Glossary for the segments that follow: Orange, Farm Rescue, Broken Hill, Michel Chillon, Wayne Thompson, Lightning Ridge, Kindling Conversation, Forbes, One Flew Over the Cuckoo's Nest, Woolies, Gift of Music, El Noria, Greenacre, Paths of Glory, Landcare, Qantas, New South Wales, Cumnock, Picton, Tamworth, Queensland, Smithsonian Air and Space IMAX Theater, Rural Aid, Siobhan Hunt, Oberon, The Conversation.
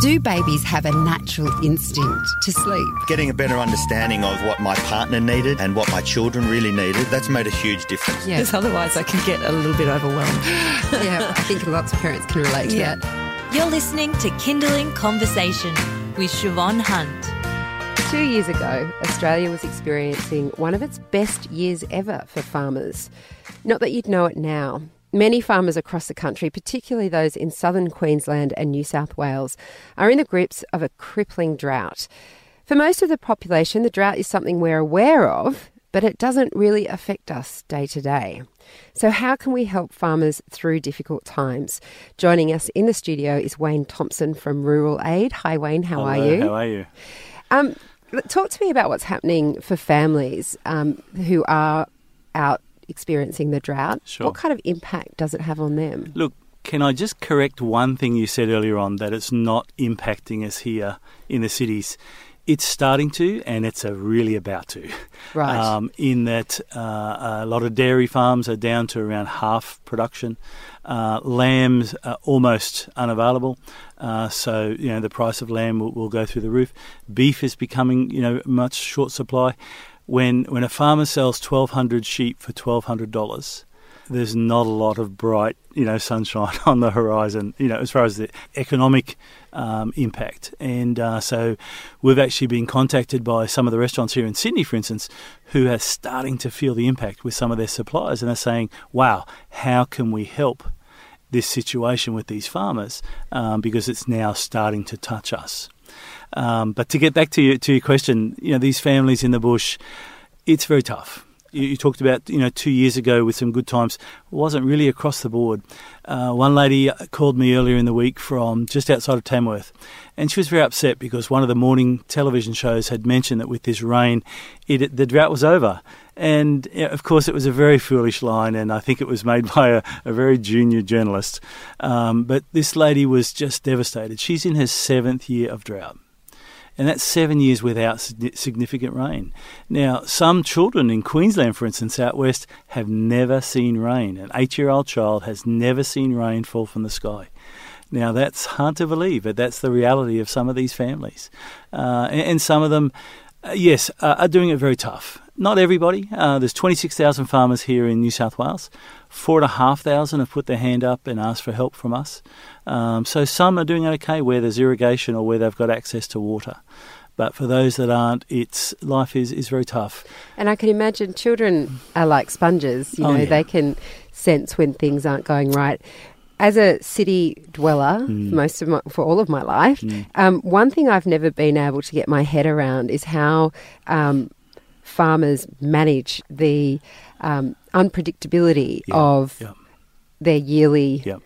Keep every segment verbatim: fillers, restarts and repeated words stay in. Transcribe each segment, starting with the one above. Do babies have a natural instinct to sleep? Getting a better understanding of what my partner needed and what my children really needed, that's made a huge difference. Yeah. Because otherwise I can get a little bit overwhelmed. Yeah, I think lots of parents can relate to yeah. that. You're listening to Kindling Conversation with Siobhan Hunt. Two years ago, Australia was experiencing one of its best years ever for farmers. Not that you'd know it now. Many farmers across the country, particularly those in southern Queensland and New South Wales, are in the grips of a crippling drought. For most of the population, the drought is something we're aware of, but it doesn't really affect us day to day. So how can we help farmers through difficult times? Joining us in the studio is Wayne Thompson from Rural Aid. Hi, Wayne. How Hello, are you? How are you? Um, Talk to me about what's happening for families um, who are out experiencing the drought. Sure. What kind of impact does it have on them? Look, can I just correct one thing you said earlier on, that it's not impacting us here in the cities? It's starting to, and it's a really about to. Right. Um, in that uh, a lot of dairy farms are down to around half production. Uh, lambs are almost unavailable. Uh, so, you know, the price of lamb will, will go through the roof. Beef is becoming, you know, much short supply. When, when a farmer sells twelve hundred sheep for twelve hundred dollars, there's not a lot of bright, you know, sunshine on the horizon, you know, as far as the economic um, impact. And uh, so we've actually been contacted by some of the restaurants here in Sydney, for instance, who are starting to feel the impact with some of their suppliers, and they're saying, wow, how can we help this situation with these farmers? Um, because it's now starting to touch us. Um, but to get back to your, to your question, you know, these families in the bush, it's very tough. You talked about, you know, two years ago with some good times. It wasn't really across the board. Uh, one lady called me earlier in the week from just outside of Tamworth, and she was very upset because one of the morning television shows had mentioned that with this rain, it, the drought was over. And, you know, of course, it was a very foolish line, and I think it was made by a, a very junior journalist. Um, but this lady was just devastated. She's in her seventh year of drought. And that's seven years without significant rain. Now, some children in Queensland, for instance, out west, have never seen rain. An eight-year-old child has never seen rain fall from the sky. Now, that's hard to believe, but that's the reality of some of these families. Uh, and, and some of them, uh, yes, uh, are doing it very tough. Not everybody. Uh, there's twenty-six thousand farmers here in New South Wales. four thousand five hundred have put their hand up and asked for help from us. Um, so some are doing okay where there's irrigation or where they've got access to water. But for those that aren't, it's life is, is very tough. And I can imagine children are like sponges. You know, oh, yeah. They can sense when things aren't going right. As a city dweller, mm. most of my, for all of my life, mm. um, one thing I've never been able to get my head around is how um, farmers manage the um, unpredictability yeah, of yeah. their yearly yeah.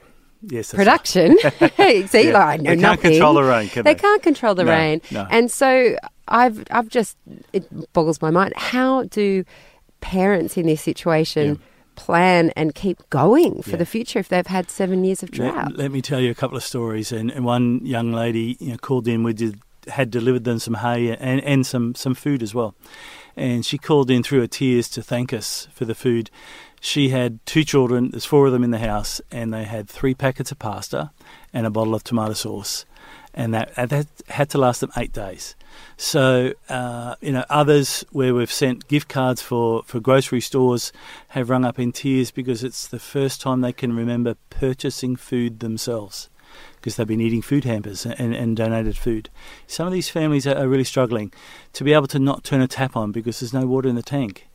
yes, production. Right. See, yeah. like, I know they can't nothing. Control the rain, can they? They can't control the no, rain, no. And so I've I've just it boggles my mind. How do parents in this situation? Yeah. plan and keep going for yeah. the future if they've had seven years of drought? Let, let me tell you a couple of stories. And, and one young lady, you know, called in. We did, had delivered them some hay and, and some, some food as well. And she called in through her tears to thank us for the food. She had two children. There's four of them in the house, and they had three packets of pasta and a bottle of tomato sauce. And that, that had to last them eight days. So, uh, you know, others where we've sent gift cards for, for grocery stores have rung up in tears because it's the first time they can remember purchasing food themselves because they've been eating food hampers and, and donated food. Some of these families are really struggling to be able to not turn a tap on because there's no water in the tank,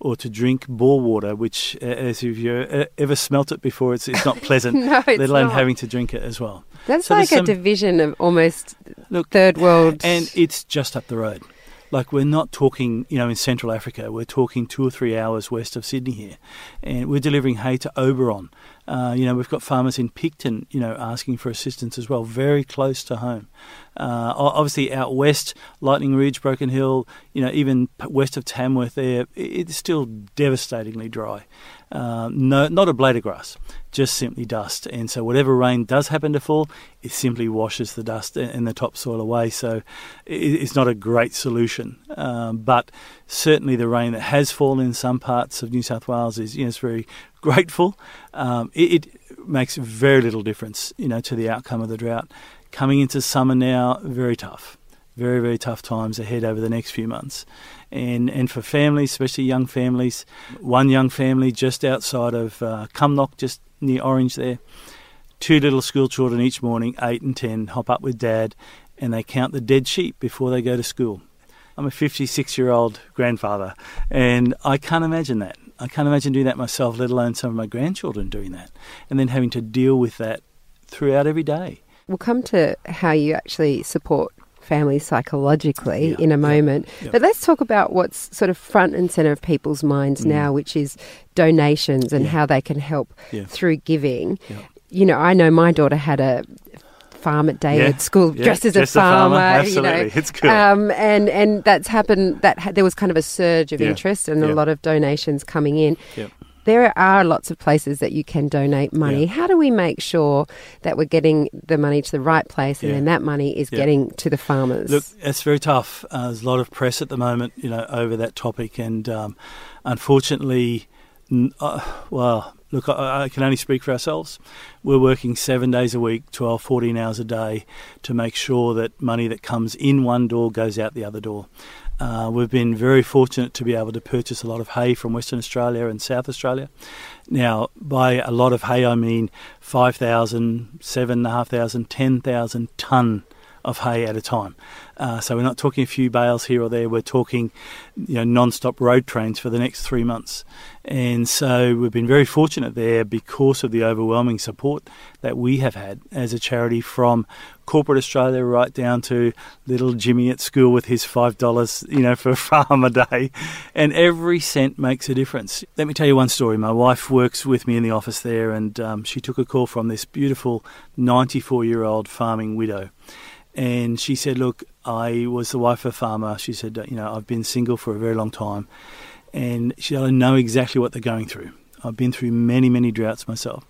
or to drink bore water, which, uh, as if you've uh, ever smelt it before, it's, it's not pleasant, no, it's let alone not. having to drink it as well. That's so like a some, division of almost look, third world. And it's just up the road. Like, we're not talking, you know, in Central Africa. We're talking two or three hours west of Sydney here. And we're delivering hay to Oberon. Uh, you know, we've got farmers in Picton, you know, asking for assistance as well, very close to home. Uh, obviously, out west, Lightning Ridge, Broken Hill, you know, even west of Tamworth there, it's still devastatingly dry. Uh, no, not a blade of grass, just simply dust. And so whatever rain does happen to fall, it simply washes the dust and the topsoil away. So it's not a great solution. Um, but certainly the rain that has fallen in some parts of New South Wales is, you know, it's very grateful. Um, it, it makes very little difference, you know, to the outcome of the drought. Coming into summer now, very tough. Very, very tough times ahead over the next few months. And and for families, especially young families, one young family just outside of uh, Cumnock, just near Orange there, two little school children each morning, eight and ten, hop up with Dad, and they count the dead sheep before they go to school. I'm a fifty-six-year-old grandfather, and I can't imagine that. I can't imagine doing that myself, let alone some of my grandchildren doing that, and then having to deal with that throughout every day. We'll come to how you actually support families psychologically yeah, in a moment. Yeah, yeah. But let's talk about what's sort of front and centre of people's minds mm. now, which is donations and yeah. how they can help yeah. through giving. Yeah. You know, I know my daughter had a farm at day yeah. at school, yeah. dressed as Just a farmer. A farmer. Absolutely, you know. It's cool. Um, and, and that's happened, that ha- there was kind of a surge of yeah. interest and yeah. a lot of donations coming in. Yeah. There are lots of places that you can donate money. Yeah. How do we make sure that we're getting the money to the right place and yeah. then that money is yeah. getting to the farmers? Look, it's very tough. Uh, there's a lot of press at the moment, you know, over that topic. And um, unfortunately, uh, well, look, I, I can only speak for ourselves. We're working seven days a week, twelve, fourteen hours a day to make sure that money that comes in one door goes out the other door. Uh, we've been very fortunate to be able to purchase a lot of hay from Western Australia and South Australia. Now, by a lot of hay, I mean five thousand, seven thousand five hundred, ten thousand tonne of hay at a time. Uh, so we're not talking a few bales here or there. We're talking, you know, non-stop road trains for the next three months. And so we've been very fortunate there because of the overwhelming support that we have had as a charity from corporate Australia right down to little Jimmy at school with his five dollars, you know, for a farm a day. And every cent makes a difference. Let me tell you one story. My wife works with me in the office there, and um, she took a call from this beautiful ninety-four-year-old farming widow. And she said, look, I was the wife of a farmer. She said, you know, I've been single for a very long time. And she said, I know exactly what they're going through. I've been through many, many droughts myself.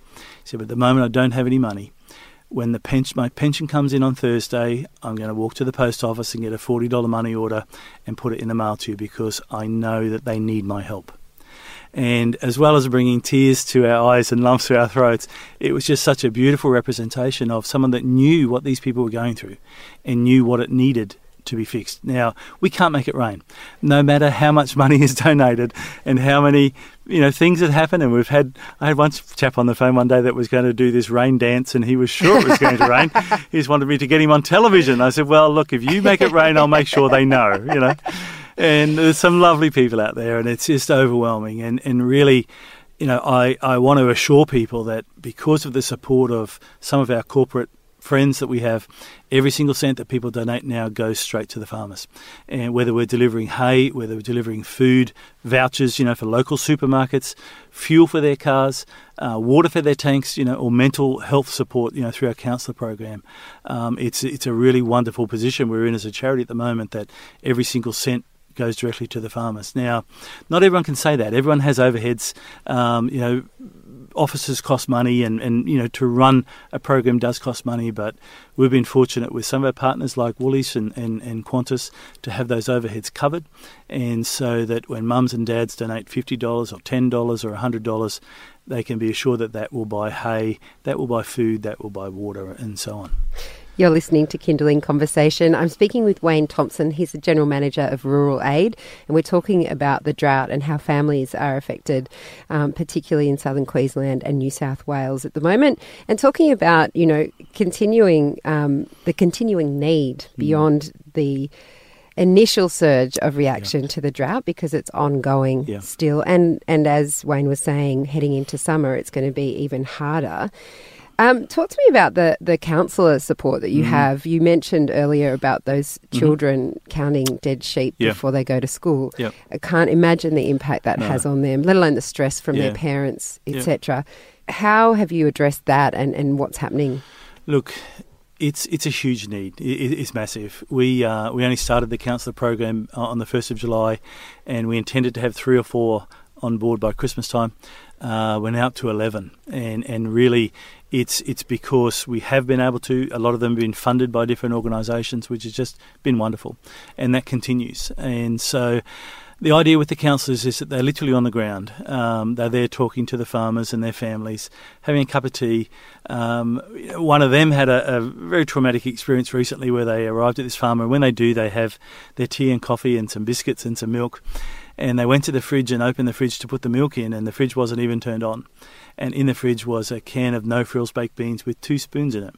She said, but at the moment I don't have any money. When the pen- my pension comes in on Thursday, I'm going to walk to the post office and get a forty dollars money order and put it in the mail to you because I know that they need my help. And as well as bringing tears to our eyes and lumps to our throats, it was just such a beautiful representation of someone that knew what these people were going through and knew what it needed to be fixed. Now, we can't make it rain. No matter how much money is donated and how many, you know, things that happen. And we've had, I had one chap on the phone one day that was going to do this rain dance and he was sure it was going to rain. He just wanted me to get him on television. I said, well, look, if you make it rain, I'll make sure they know, you know. And there's some lovely people out there, and it's just overwhelming. And, and really, you know, I, I want to assure people that because of the support of some of our corporate friends that we have, every single cent that people donate now goes straight to the farmers. And whether we're delivering hay, whether we're delivering food, vouchers, you know, for local supermarkets, fuel for their cars, uh, water for their tanks, you know, or mental health support, you know, through our counsellor program. Um, it's, it's a really wonderful position we're in as a charity at the moment that every single cent goes directly to the farmers. Now, not everyone can say that. Everyone has overheads. Um, you know, offices cost money, and, and you know, to run a program does cost money. But we've been fortunate with some of our partners like Woolies and, and, and Qantas to have those overheads covered, and so that when mums and dads donate fifty dollars or ten dollars or one hundred dollars, they can be assured that that will buy hay, that will buy food, that will buy water, and so on. You're listening to Kindling Conversation. I'm speaking with Wayne Thompson. He's the General Manager of Rural Aid, and we're talking about the drought and how families are affected, um, particularly in southern Queensland and New South Wales at the moment, and talking about, you know, continuing um, the continuing need mm. beyond the initial surge of reaction yeah. to the drought, because it's ongoing yeah. still. And, and as Wayne was saying, heading into summer, it's going to be even harder. Um, talk to me about the, the counsellor support that you mm-hmm. have. You mentioned earlier about those children mm-hmm. counting dead sheep yeah. before they go to school. Yep. I can't imagine the impact that no. has on them, let alone the stress from yeah. their parents, et cetera. Yep. How have you addressed that, and, and what's happening? Look, it's it's a huge need. It, it's massive. We uh, we only started the counsellor program on the first of July, and we intended to have three or four on board by Christmas time. Uh, we're now up to eleven, and, and really it's it's because we have been able to, a lot of them have been funded by different organisations, which has just been wonderful, and that continues. And so The idea with the counsellors is that they're literally on the ground. Um, they're there talking to the farmers and their families, having a cup of tea. Um, one of them had a, a very traumatic experience recently where they arrived at this farm, and when they do, they have their tea and coffee and some biscuits and some milk. And they went to the fridge and opened the fridge to put the milk in, and the fridge wasn't even turned on. And in the fridge was a can of No Frills baked beans with two spoons in it.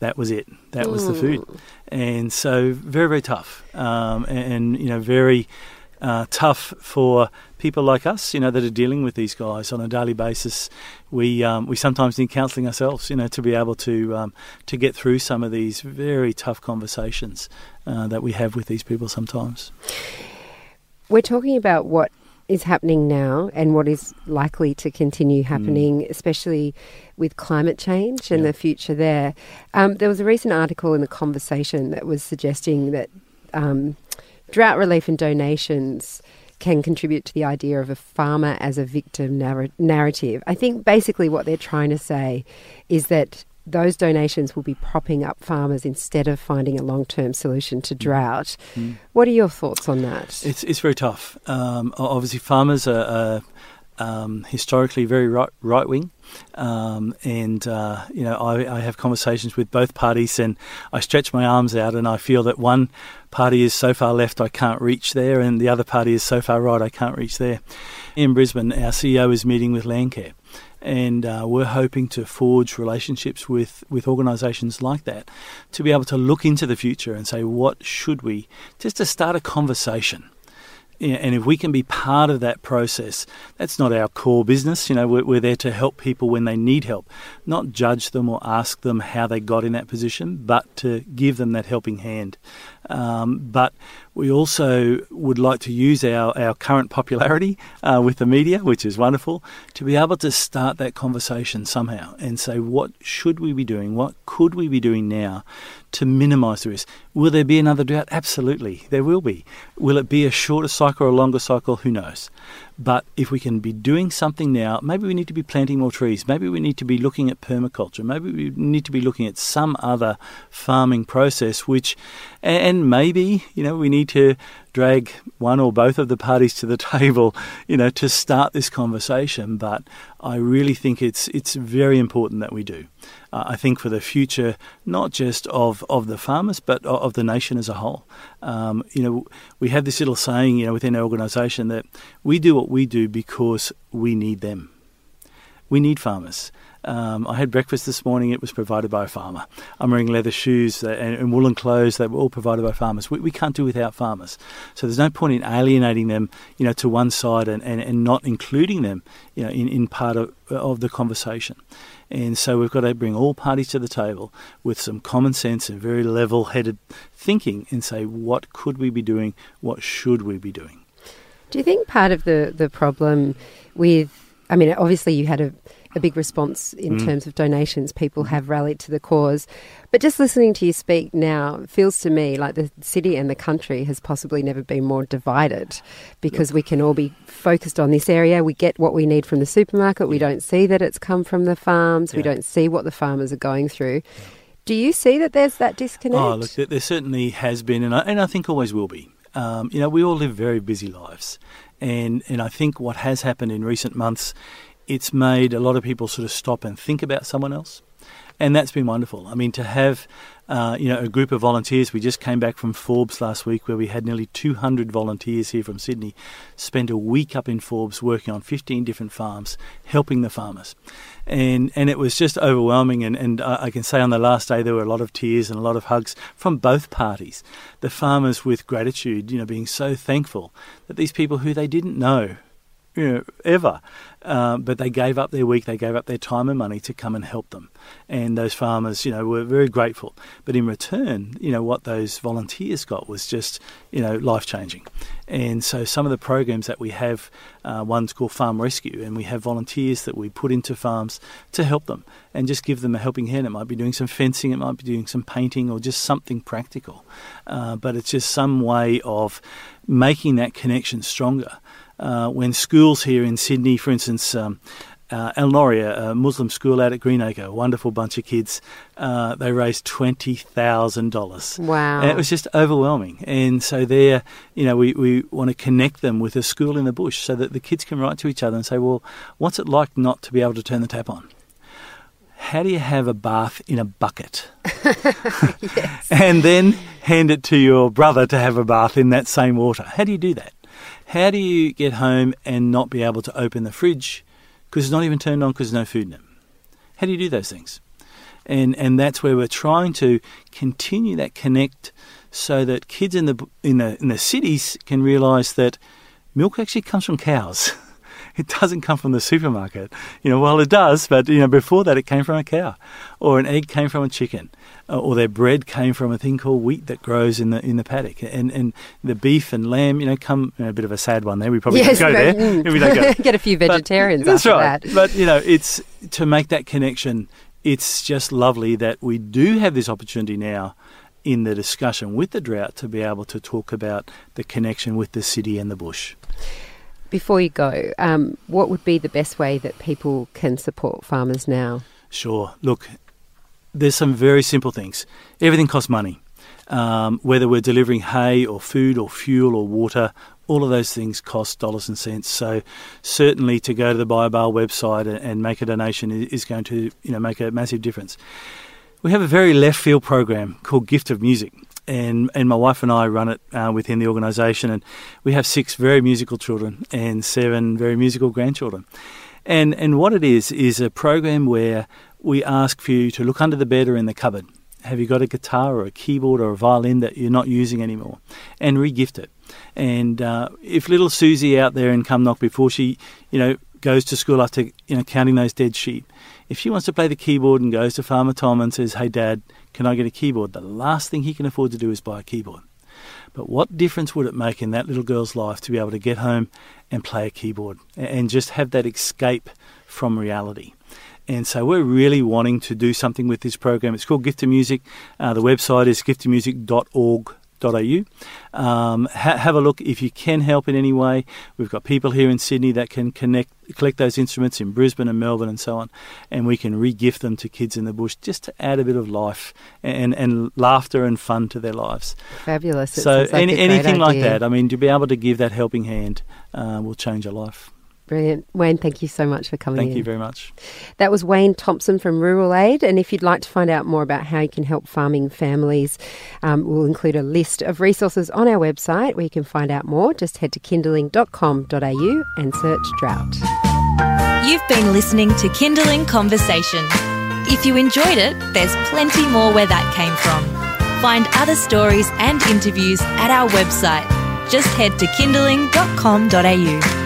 That was it. That was mm. the food. And so very, very tough. Um, and, and, you know, very uh, tough for people like us, you know, that are dealing with these guys on a daily basis. We um, we sometimes need counselling ourselves, you know, to be able to um, to get through some of these very tough conversations uh, that we have with these people sometimes. We're talking about what is happening now and what is likely to continue happening, mm. especially with climate change and yeah. the future there. Um, there was a recent article in The Conversation that was suggesting that um, drought relief and donations can contribute to the idea of a farmer as a victim narr- narrative. I think basically what they're trying to say is that those donations will be propping up farmers instead of finding a long-term solution to drought. Mm. What are your thoughts on that? It's it's very tough. Um, obviously, farmers are uh, um, historically very right, right-wing. Um, and, uh, you know, I, I have conversations with both parties, and I stretch my arms out and I feel that one party is so far left I can't reach there, and the other party is so far right I can't reach there. In Brisbane, our C E O is meeting with Landcare. And uh, we're hoping to forge relationships with, with organisations like that to be able to look into the future and say, what should we, just to start a conversation. And if we can be part of that process, that's not our core business. You know, we're, we're there to help people when they need help, not judge them or ask them how they got in that position, but to give them that helping hand. Um, but we also would like to use our, our current popularity uh, with the media, which is wonderful, to be able to start that conversation somehow and say, what should we be doing? What could we be doing now to minimise the risk? Will there be another drought? Absolutely, there will be. Will it be a shorter cycle or a longer cycle? Who knows? But if we can be doing something now, maybe we need to be planting more trees. Maybe we need to be looking at permaculture. Maybe we need to be looking at some other farming process, which, and maybe, you know, we need to drag one or both of the parties to the table, you know, to start this conversation. But I really think it's it's very important that we do. Uh, I think for the future, not just of, of the farmers, but of, of the nation as a whole. Um, you know, we have this little saying, you know, within our organisation that we do what we do because we need them. We need farmers. Um, I had breakfast this morning. It was provided by a farmer. I'm wearing leather shoes and, and woolen clothes. They were all provided by farmers. We, we can't do without farmers. So there's no point in alienating them, you know, to one side and, and, and not including them, you know, in, in part of, of the conversation. And so we've got to bring all parties to the table with some common sense and very level-headed thinking and say, what could we be doing? What should we be doing? Do you think part of the, the problem with, I mean, obviously you had a a big response in mm. terms of donations. People have rallied to the cause. But just listening to you speak now, it feels to me like the city and the country has possibly never been more divided, because yep. we can all be focused on this area. We get what we need from the supermarket. We don't see that it's come from the farms. Yeah. We don't see what the farmers are going through. Yeah. Do you see that there's that disconnect? Oh, look, there certainly has been, and I, and I think always will be. Um, you know, we all live very busy lives. And, and I think what has happened in recent months, it's made a lot of people sort of stop and think about someone else. And that's been wonderful. I mean, to have, uh, you know, a group of volunteers. We just came back from Forbes last week where we had nearly two hundred volunteers here from Sydney spend a week up in Forbes working on fifteen different farms, helping the farmers. And and it was just overwhelming. And, and I can say on the last day there were a lot of tears and a lot of hugs from both parties. The farmers with gratitude, you know, being so thankful that these people who they didn't know, you know, ever. Um, but they gave up their week, they gave up their time and money to come and help them. And those farmers, you know, were very grateful. But in return, you know, what those volunteers got was just, you know, life-changing. And so some of the programs that we have, uh, one's called Farm Rescue, and we have volunteers that we put into farms to help them and just give them a helping hand. It might be doing some fencing, it might be doing some painting, or just something practical. Uh, but it's just some way of making that connection stronger. Uh, when schools here in Sydney, for instance, um, Uh, El Noria, a Muslim school out at Greenacre, wonderful bunch of kids. Uh, they raised twenty thousand dollars. Wow. And it was just overwhelming. And so there, you know, we, we want to connect them with a school in the bush so that the kids can write to each other and say, well, what's it like not to be able to turn the tap on? How do you have a bath in a bucket? Yes. And then hand it to your brother to have a bath in that same water. How do you do that? How do you get home and not be able to open the fridge because it's not even turned on because there's no food in it? How do you do those things? And and that's where we're trying to continue that connect so that kids in the in the in the cities can realise that milk actually comes from cows. It doesn't come from the supermarket. You know, well, it does, but you know, before that it came from a cow, or an egg came from a chicken, or their bread came from a thing called wheat that grows in the in the paddock, and and the beef and lamb, you know, come, you know, a bit of a sad one there. We probably yes, don't go but, there. Mm. We don't go. Get a few vegetarians. But, that's after right. That. But you know, it's to make that connection. It's just lovely that we do have this opportunity now in the discussion with the drought to be able to talk about the connection with the city and the bush. Before you go, um, what would be the best way that people can support farmers now? Sure. Look, there's some very simple things. Everything costs money. Um, whether we're delivering hay or food or fuel or water, all of those things cost dollars and cents. So certainly to go to the BioBale website and make a donation is going to, you know, make a massive difference. We have a very left field program called Gift of Music. And and my wife and I run it uh, within the organisation, and we have six very musical children and seven very musical grandchildren. And and what it is is a program where we ask for you to look under the bed or in the cupboard. Have you got a guitar or a keyboard or a violin that you're not using anymore? And re-gift it. And uh, if little Susie out there in Cumnock, before she, you know, goes to school after, you know, counting those dead sheep, if she wants to play the keyboard and goes to Farmer Tom and says, hey, Dad, can I get a keyboard? The last thing he can afford to do is buy a keyboard. But what difference would it make in that little girl's life to be able to get home and play a keyboard and just have that escape from reality? And so we're really wanting to do something with this program. It's called Gift of Music. Uh, the website is gift of music dot org. Um, ha- have a look if you can help in any way. We've got people here in Sydney that can connect, collect those instruments in Brisbane and Melbourne and so on, and we can re-gift them to kids in the bush just to add a bit of life and, and laughter and fun to their lives. Fabulous. It so like any, anything like that, I mean, to be able to give that helping hand uh, will change your life. Brilliant. Wayne, thank you so much for coming in. Thank you very much. That was Wayne Thompson from Rural Aid. And if you'd like to find out more about how you can help farming families, um, we'll include a list of resources on our website where you can find out more. Just head to kindling dot com dot a u and search drought. You've been listening to Kindling Conversation. If you enjoyed it, there's plenty more where that came from. Find other stories and interviews at our website. Just head to kindling dot com dot a u.